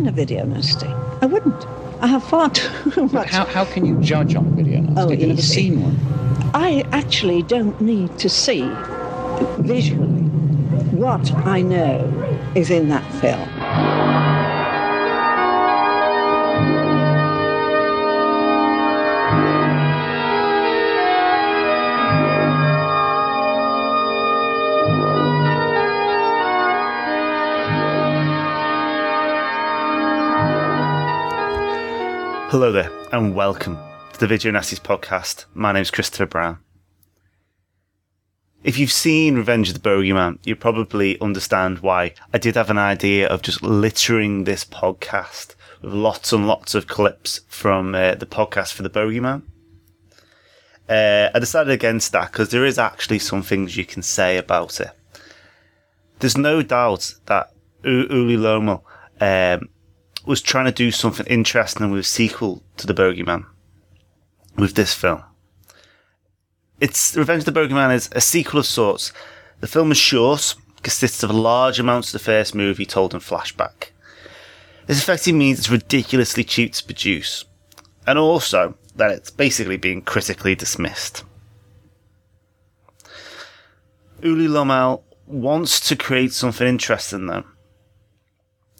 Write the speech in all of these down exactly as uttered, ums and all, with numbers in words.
seen a video nasty. I wouldn't. I have far too much. How, how can you judge on video nasty? Oh, You've easy. never seen one. I actually don't need to see visually what I know is in that film. Hello there, and welcome to the Video Nasties podcast. My name's Christopher Brown. If you've seen Revenge of the Bogeyman, you probably understand why I did have an idea of just littering this podcast with lots and lots of clips from uh, the podcast for the Bogeyman. Uh, I decided against that because there is actually some things you can say about it. There's no doubt that U- Uli Lommel... Um, was trying to do something interesting with a sequel to The Bogeyman with this film. It's Revenge of the Bogeyman is a sequel of sorts. The film is short, consists of large amounts of the first movie told in flashback. This effectively means it's ridiculously cheap to produce, and also that it's basically being critically dismissed. Uli Lommel wants to create something interesting though.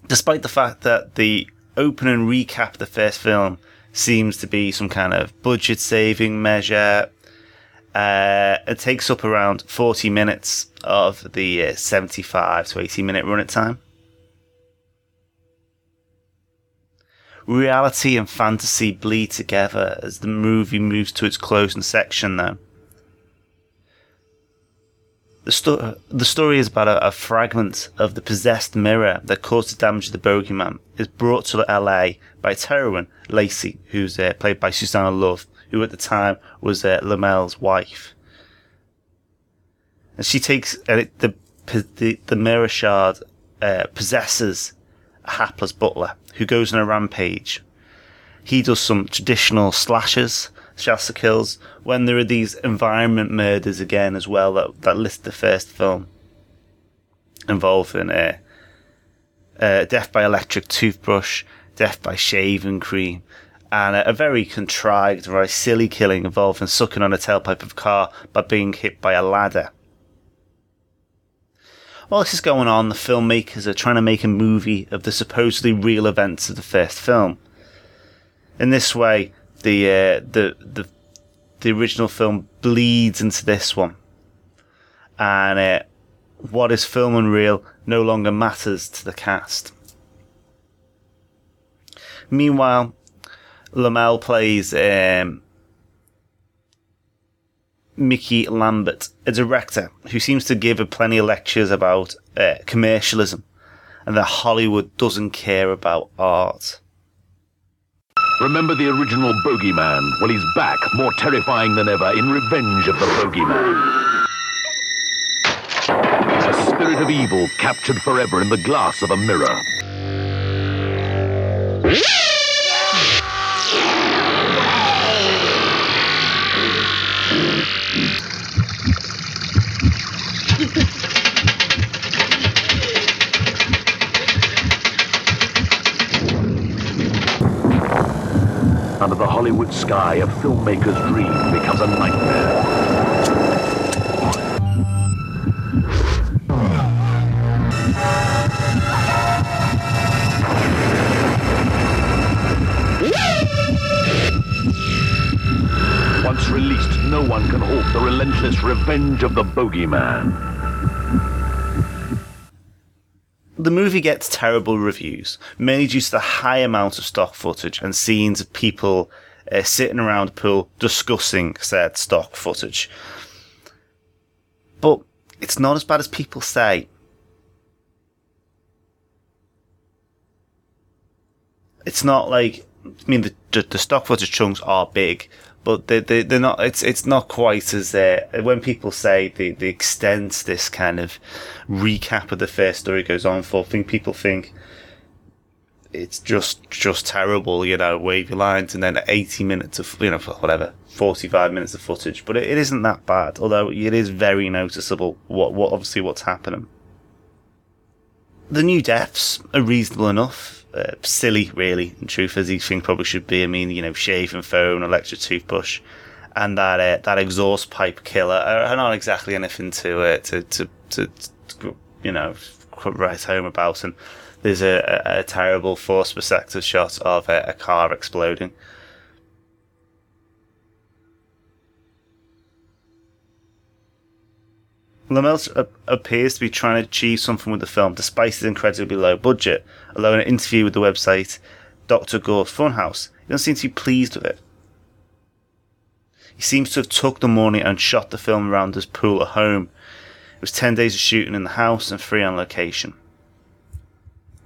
Despite the fact that the opening recap of the first film seems to be some kind of budget-saving measure, uh, it takes up around forty minutes of the uh, seventy-five to eighty minute run at time. Reality and fantasy bleed together as the movie moves to its closing section, though. The, sto- the story is about a, a fragment of the possessed mirror that caused the damage to the Bogeyman is brought to L A by its heroine, Lacey, who's uh, played by Susanna Love, who at the time was uh, Lommel's wife. And she takes uh, the, the the mirror shard, uh, possesses a hapless butler who goes on a rampage. He does some traditional slashes, Shasta kills, when there are these environment murders again as well that, that list the first film, involving uh, uh, death by electric toothbrush, death by shaving cream, and a, a very contrived, very silly killing involving sucking on a tailpipe of a car by being hit by a ladder. While this is going on, the filmmakers are trying to make a movie of the supposedly real events of the first film. In this way, The, uh, the the the original film bleeds into this one, and uh, what is film and real no longer matters to the cast. Meanwhile, Lommel plays um, Mickey Lambert, a director who seems to give plenty of lectures about uh, commercialism and that Hollywood doesn't care about art. Remember the original Bogeyman? Well, he's back, more terrifying than ever, in Revenge of the Bogeyman. A spirit of evil captured forever in the glass of a mirror. Under the Hollywood sky, a filmmaker's dream becomes a nightmare. Once released, no one can halt the relentless Revenge of the Bogeyman. The movie gets terrible reviews, mainly due to the high amount of stock footage and scenes of people uh, sitting around a pool discussing said stock footage. But it's not as bad as people say. It's not like, I mean, the, the stock footage chunks are big, but they, they, they're not. It's it's not quite as uh, when people say the, the extent this kind of recap of the first story goes on for. I think people think it's just just terrible, you know, wavy lines, and then eighty minutes of, you know, whatever, forty five minutes of footage. But it, it isn't that bad, although it is very noticeable what what obviously what's happening. the new deaths are reasonable enough. Uh, silly, really, in truth, as these things probably should be. I mean, you know, shave and phone, electric toothbrush, and that uh, that exhaust pipe killer are not exactly anything to uh, to, to, to to you know write home about. And there's a, a, a terrible force perspective shot of a, a car exploding. Lommel appears to be trying to achieve something with the film, despite his incredibly low budget. Although in an interview with the website Doctor Gore Funhouse, he doesn't seem to be pleased with it. He seems to have took the money and shot the film around his pool at home. It was ten days of shooting in the house and three on location.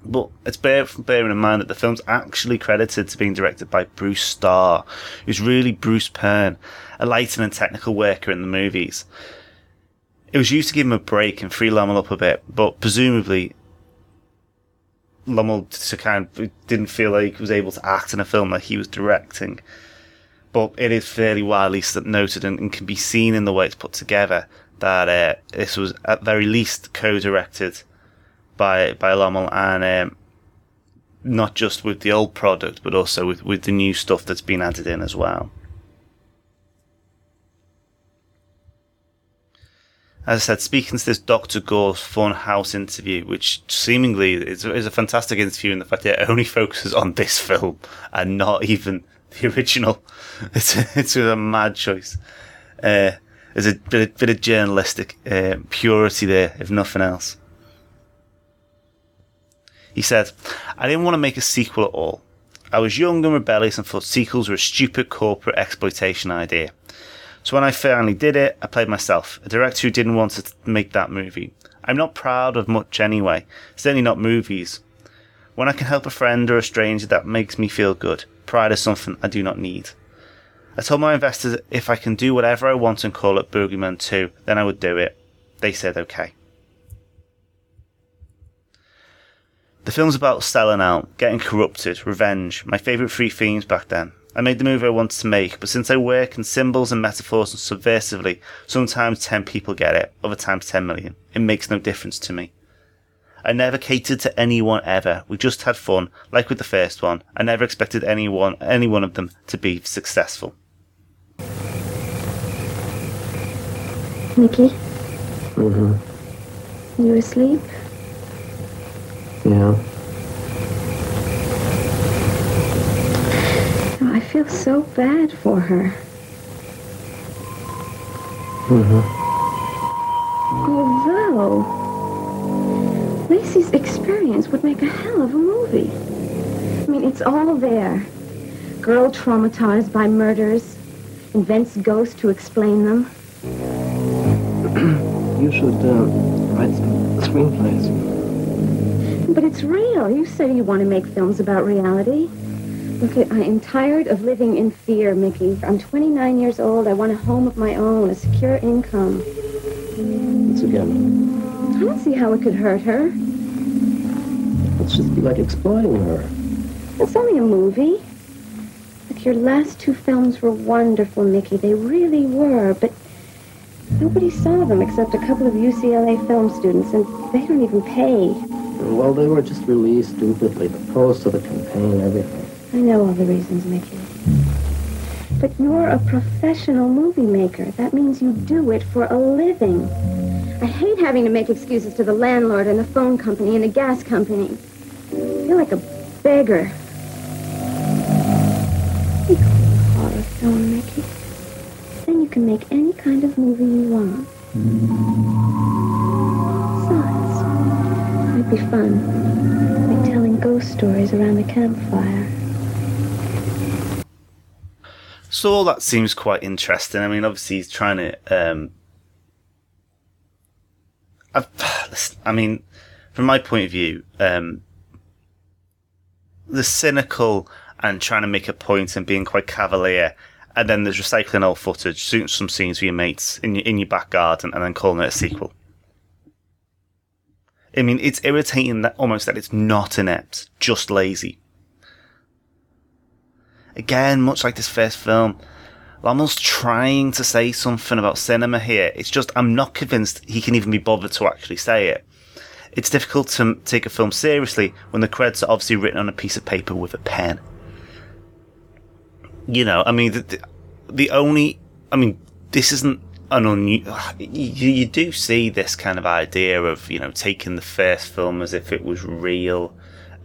But it's bear, bearing in mind that the film's actually credited to being directed by Bruce Starr, who's really Bruce Pearn, a lighting and technical worker in the movies. It was used to give him a break and free Lommel up a bit, but presumably Lommel to kind of didn't feel like he was able to act in a film that he was directing. But it is fairly widely noted and can be seen in the way it's put together that uh, this was at very least co-directed by by Lommel, and um, not just with the old product but also with, with the new stuff that's been added in as well. As I said, speaking to this Doctor Gore Funhouse interview, which seemingly is, is a fantastic interview in the fact that it only focuses on this film and not even the original. It's a, it's a mad choice. Uh, there's a bit of, bit of journalistic uh, purity there, if nothing else. He said, "I didn't want to make a sequel at all. I was young and rebellious and thought sequels were a stupid corporate exploitation idea. So when I finally did it, I played myself, a director who didn't want to make that movie. I'm not proud of much anyway, certainly not movies. When I can help a friend or a stranger, that makes me feel good. Pride is something I do not need. I told my investors if I can do whatever I want and call it Boogeyman two, then I would do it. They said okay." The film's about selling out, getting corrupted, revenge, my favourite three themes back then. I made the movie I wanted to make, but since I work in symbols and metaphors and subversively, sometimes ten people get it, other times ten million. It makes no difference to me. I never catered to anyone ever. We just had fun, like with the first one. I never expected anyone, any one of them to be successful. Mickey? Mm-hmm. You asleep? Yeah. I feel so bad for her. Mm-hmm. Although Lacey's experience would make a hell of a movie. I mean, it's all there. Girl traumatized by murders, invents ghosts to explain them. You should uh, write some screenplays. But it's real. You said you want to make films about reality. Look, I am tired of living in fear, Mickey. I'm twenty-nine years old. I want a home of my own, a secure income. Once again. I don't see how it could hurt her. It's just like exploiting her. It's only a movie. Look, your last two films were wonderful, Mickey. They really were, but nobody saw them except a couple of U C L A film students, and they don't even pay. Well, they were just released stupidly. The post of the campaign, everything. I know all the reasons, Mickey. But you're a professional movie maker. That means you do it for a living. I hate having to make excuses to the landlord and the phone company and the gas company. I feel like a beggar. You call it a horror film, Mickey. Then you can make any kind of movie you want. Besides, it might be fun. Like telling ghost stories around the campfire. So all that seems quite interesting. I mean, obviously he's trying to. Um, I've, I mean, from my point of view, um, the cynical and trying to make a point and being quite cavalier, and then there's recycling old footage, shooting some scenes with your mates in your in your back garden, and then calling it a sequel. I mean, it's irritating that almost that it's not inept, just lazy. Again, much like this first film, Lommel's trying to say something about cinema here. It's just I'm not convinced he can even be bothered to actually say it. It's difficult to take a film seriously when the credits are obviously written on a piece of paper with a pen. You know, I mean, the, the only... I mean, this isn't an unusual... You, you do see this kind of idea of, you know, taking the first film as if it was real.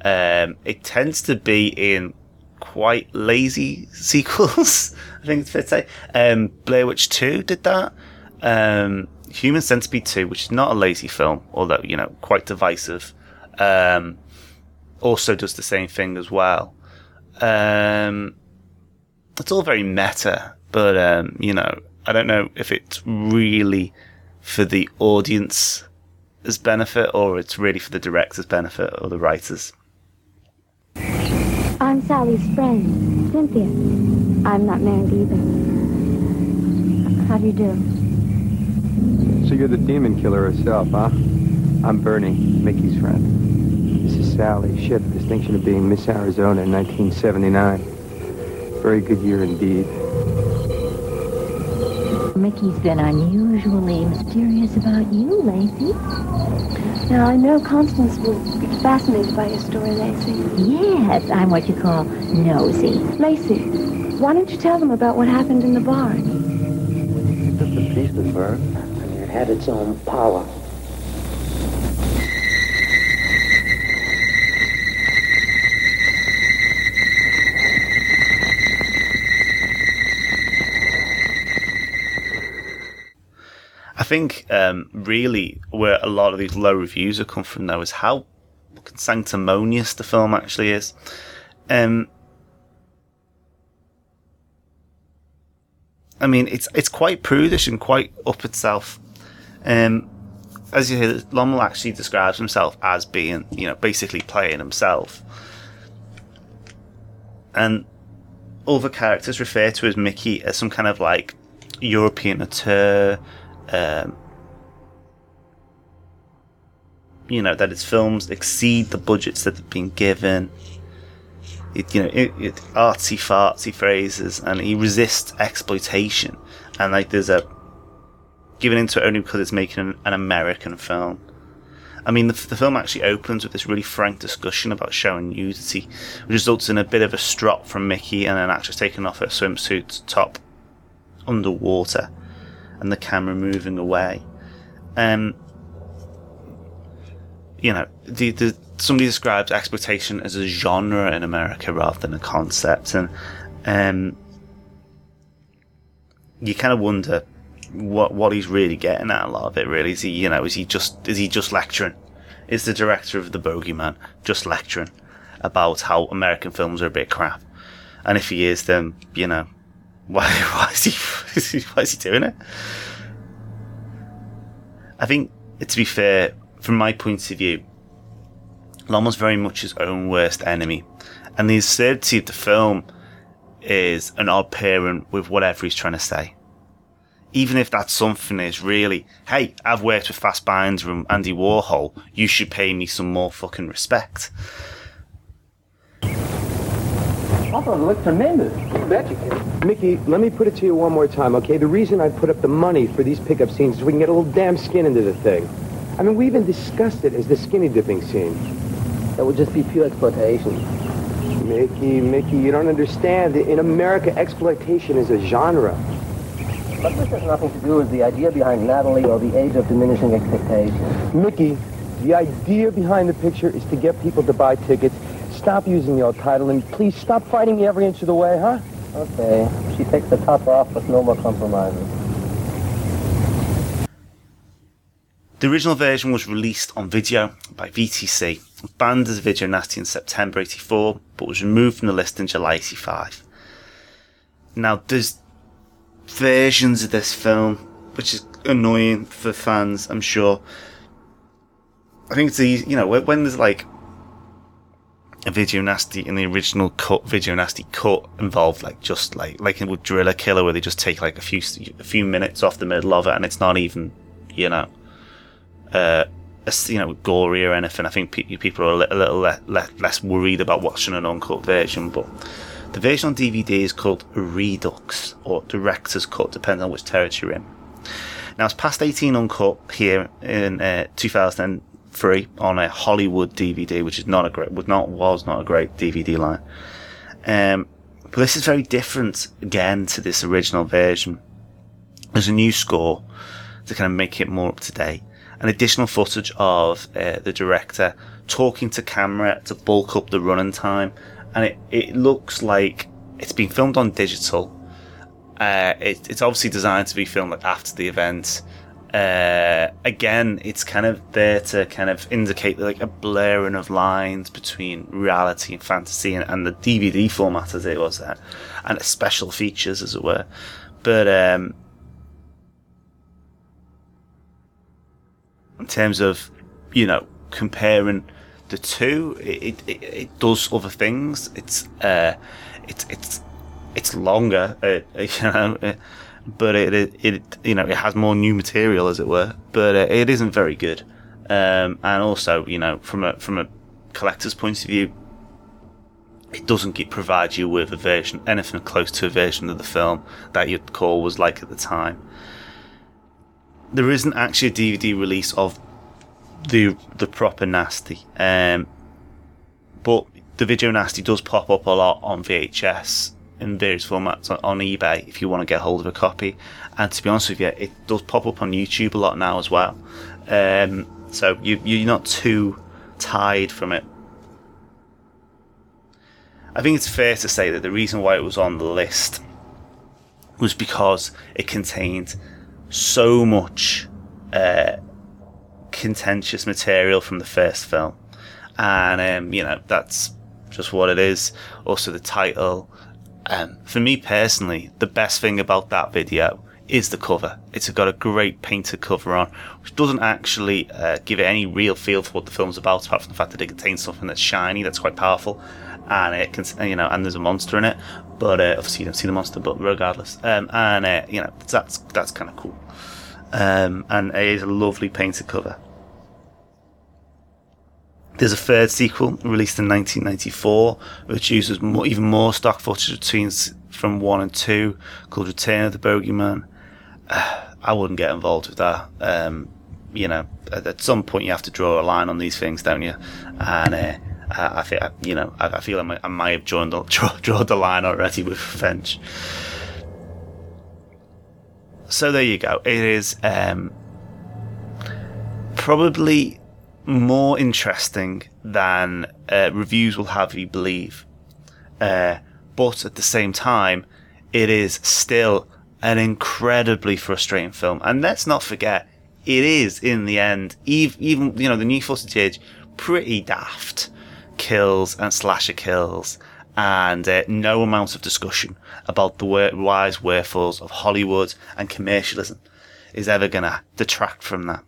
Um, it tends to be in quite lazy sequels, I think it's fair to say. Um, Blair Witch two did that. Um, Human Centipede two, which is not a lazy film, although, you know, quite divisive, um, also does the same thing as well. Um, it's all very meta, but, um, you know, I don't know if it's really for the audience's benefit or it's really for the director's benefit or the writers. I'm Sally's friend, Cynthia. I'm not married either. How do you do? So you're the demon killer herself, huh? I'm Bernie, Mickey's friend. This is Sally. She had the distinction of being Miss Arizona in nineteen seventy-nine. Very good year indeed. Mickey's been unusually mysterious about you, Lacey. Now, I know Constance was fascinated by your story, Lacey. Yes, I'm what you call nosy. Lacey, why don't you tell them about what happened in the barn? You took the piece of fur, and it had its own power. I think, um, really, where a lot of these low reviews have come from, though, is how sanctimonious the film actually is. Um, I mean, it's it's quite prudish and quite up itself. Um, as you hear, Lommel actually describes himself as being, you know, basically playing himself. And other characters refer to as Mickey as some kind of, like, European auteur. Um, you know, that his films exceed the budgets that have been given. It, you know, it, it artsy fartsy phrases, and he resists exploitation. And like, there's a giving into it only because it's making an, an American film. I mean, the, the film actually opens with this really frank discussion about showing nudity, which results in a bit of a strop from Mickey and an actress taking off her swimsuit top underwater, and the camera moving away. Um, you know, the, the, somebody describes exploitation as a genre in America rather than a concept, and um, you kind of wonder what what he's really getting at. A lot of it, really, is he, you know, is he just is he just lecturing? Is the director of The Bogeyman just lecturing about how American films are a bit crap? And if he is, then, you know, Why, why, is he, why is he doing it? I think, to be fair, from my point of view, Lommel's very much his own worst enemy. And the absurdity of the film is an odd pairing with whatever he's trying to say. Even if that something is really, hey, I've worked with Fassbinder and Andy Warhol, you should pay me some more fucking respect. I thought it looked tremendous. You bet you can. Mickey, let me put it to you one more time, okay? The reason I put up the money for these pickup scenes is we can get a little damn skin into the thing. I mean, we even discussed it as the skinny dipping scene. That would just be pure exploitation. Mickey, Mickey, you don't understand. In America, exploitation is a genre. But this has nothing to do with the idea behind Natalie or the age of diminishing expectations. Mickey, the idea behind the picture is to get people to buy tickets. Stop using your title, and please stop fighting me every inch of the way, huh? Okay. She takes the top off with no more compromises. The original version was released on video by V T C, banned as video nasty in September eighty-four, but was removed from the list in July eighty-five. Now, there's versions of this film, which is annoying for fans, I'm sure. I think it's easy, you know, when there's like a video nasty in the original cut, video nasty cut involved like just like like with Driller Killer, where they just take like a few a few minutes off the middle of it, and it's not even, you know, uh, a, you know, gory or anything. I think pe- people are a little, a little le- le- less worried about watching an uncut version. But the version on D V D is called a Redux or Director's Cut, depending on which territory you're in. Now, it's past eighteen uncut here in uh, two thousand. free on a Hollywood D V D, which is not a great, was not was not a great D V D line. Um, but this is very different again to this original version. There's a new score to kind of make it more up to date, and additional footage of uh, the director talking to camera to bulk up the running time, and it, it looks like it's been filmed on digital. Uh, it, it's obviously designed to be filmed like after the event. Uh, again, it's kind of there to kind of indicate like a blurring of lines between reality and fantasy, and, and the D V D format as it was there, and special features as it were. But um, in terms of, you know, comparing the two, it it, it does other things. It's uh, it's it's it's longer, uh, you know. Uh, But it, it, it, you know, it has more new material, as it were. But uh, it isn't very good, um, and also, you know, from a from a collector's point of view, it doesn't get, provide you with a version, anything close to a version of the film that you'd call was like at the time. There isn't actually a D V D release of the the proper Nasty, um, but the video Nasty does pop up a lot on V H S. In various formats on eBay if you want to get hold of a copy, and to be honest with you, it does pop up on YouTube a lot now as well, um, so you, you're not too tied from it. I think it's fair to say that the reason why it was on the list was because it contained so much uh, contentious material from the first film, and um, you know, that's just what it is. Also the title. Um, for me personally, the best thing about that video is the cover. It's got a great painted cover on, which doesn't actually uh, give it any real feel for what the film's about, apart from the fact that it contains something that's shiny, that's quite powerful, and it can, you know, and there's a monster in it. But uh, obviously you don't see the monster, but regardless, um, and uh, you know, that's that's kind of cool, um, and it is a lovely painted cover. There's a third sequel released in nineteen ninety-four, which uses more, even more stock footage between from one and two, called Return of the Bogeyman. Uh, I wouldn't get involved with that. Um, you know, at, at some point you have to draw a line on these things, don't you? And uh, I, I think, you know, I, I feel I might, I might have drawn the, draw, draw the line already with Revenge. So there you go. It is um, probably more interesting than uh, reviews will have you believe, uh, but at the same time it is still an incredibly frustrating film. And let's not forget, it is in the end, even, you know, the new footage pretty daft kills and slasher kills, and uh, no amount of discussion about the wise wherefores of Hollywood and commercialism is ever gonna detract from that.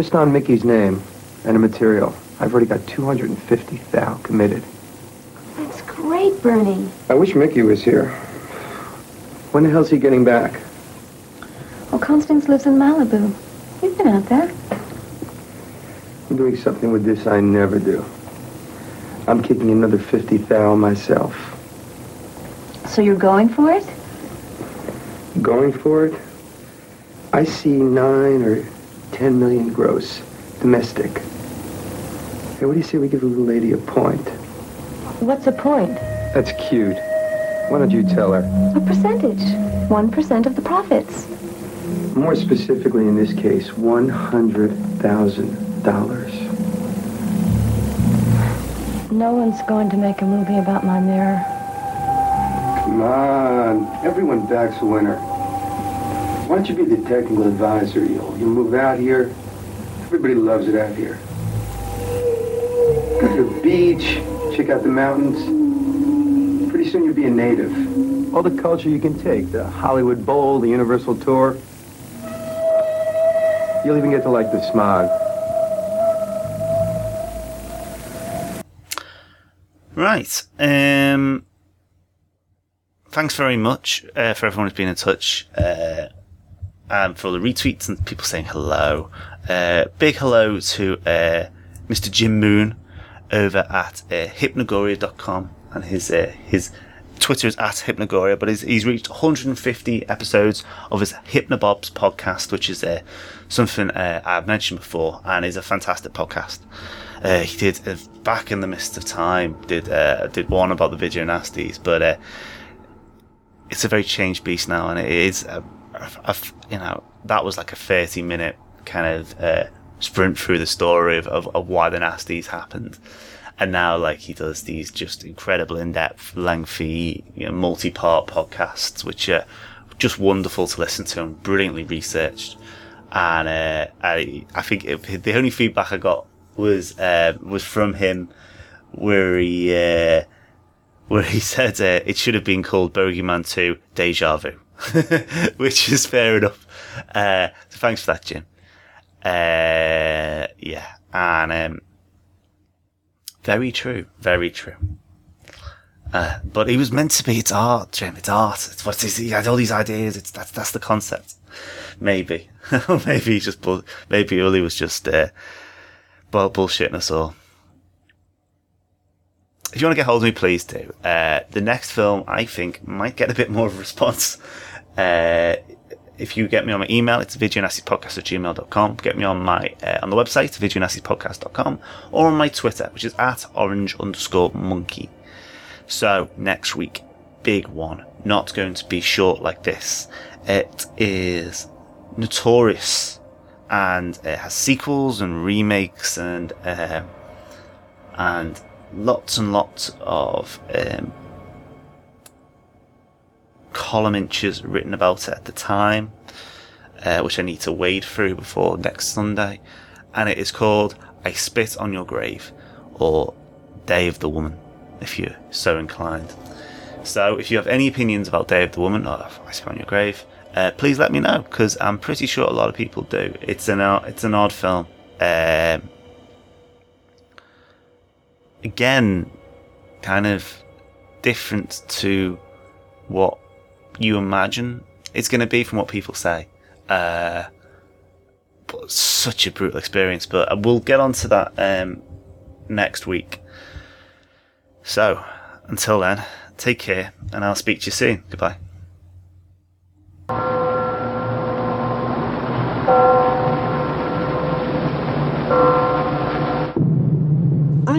Just on Mickey's name and the material, I've already got two hundred fifty thou committed. That's great, Bernie. I wish Mickey was here. When the hell's he getting back? Well, Constance lives in Malibu. You've been out there. I'm doing something with this I never do. I'm kicking another fifty thou myself. So you're going for it? Going for it? I see nine or... ten million gross, domestic. Hey, what do you say we give the little lady a point? What's a point? That's cute. Why don't you tell her? A percentage. One percent of the profits. More specifically in this case, one hundred thousand dollars. No one's going to make a movie about my mirror. Come on. Everyone backs a winner. Why don't you be the technical advisor? You'll, you'll move out here. Everybody loves it out here. Go to the beach, check out the mountains. Pretty soon you'll be a native. All the culture you can take, the Hollywood Bowl, the Universal Tour. You'll even get to like the smog. Right. Um, thanks very much uh, for everyone who's been in touch. Uh, And for all the retweets and people saying hello. Uh, big hello to uh, Mister Jim Moon over at uh, hypnogoria dot com and his uh, his Twitter is at Hypnogoria, but he's, he's reached one hundred fifty episodes of his Hypnobobs podcast, which is uh, something uh, I've mentioned before, and is a fantastic podcast. Uh, he did uh, back in the mist of time did uh, did one about the video nasties, but uh, it's a very changed beast now, and it is a, a, a, you know, that was like a thirty minute kind of uh, sprint through the story of, of, of why the nasties happened. And now, like, he does these just incredible, in-depth, lengthy, you know, multi-part podcasts, which are just wonderful to listen to and brilliantly researched. And uh, I, I think it, the only feedback I got was uh, was from him, where he uh, where he said uh, it should have been called Bogeyman two Deja Vu, which is fair enough. Uh, so thanks for that, Jim. Uh, yeah, and. Um, Very true, very true. Uh, but he was meant to be. It's art, Jim. It's art. It's what he had all these ideas. It's that's that's the concept. Maybe, maybe he just bull- maybe Uli was just uh, bull- bullshitting us all. If you want to get hold of me, please do. Uh, the next film I think might get a bit more of a response. Uh, If you get me on my email, it's video nasty podcast at gmail dot com. Get me on my uh, on the website, video nasty podcast dot com, or on my Twitter, which is at orange underscore monkey. So, next week, big one. Not going to be short like this. It is notorious, and it has sequels and remakes and, uh, and lots and lots of... Um, column inches written about it at the time, uh, which I need to wade through before next Sunday, and it is called I Spit on Your Grave, or Day of the Woman if you're so inclined. So if you have any opinions about Day of the Woman or I Spit on Your Grave, uh, please let me know, because I'm pretty sure a lot of people do. It's an, it's an odd film. Um, again, kind of different to what you imagine it's going to be from what people say, uh, but such a brutal experience. But we'll get on to that um, next week. So until then, take care, and I'll speak to you soon. Goodbye. I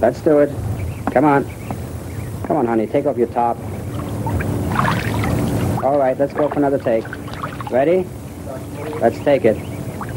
Let's do it. Come on. Come on, honey. Take off your top. All right, let's go for another take. Ready? Let's take it.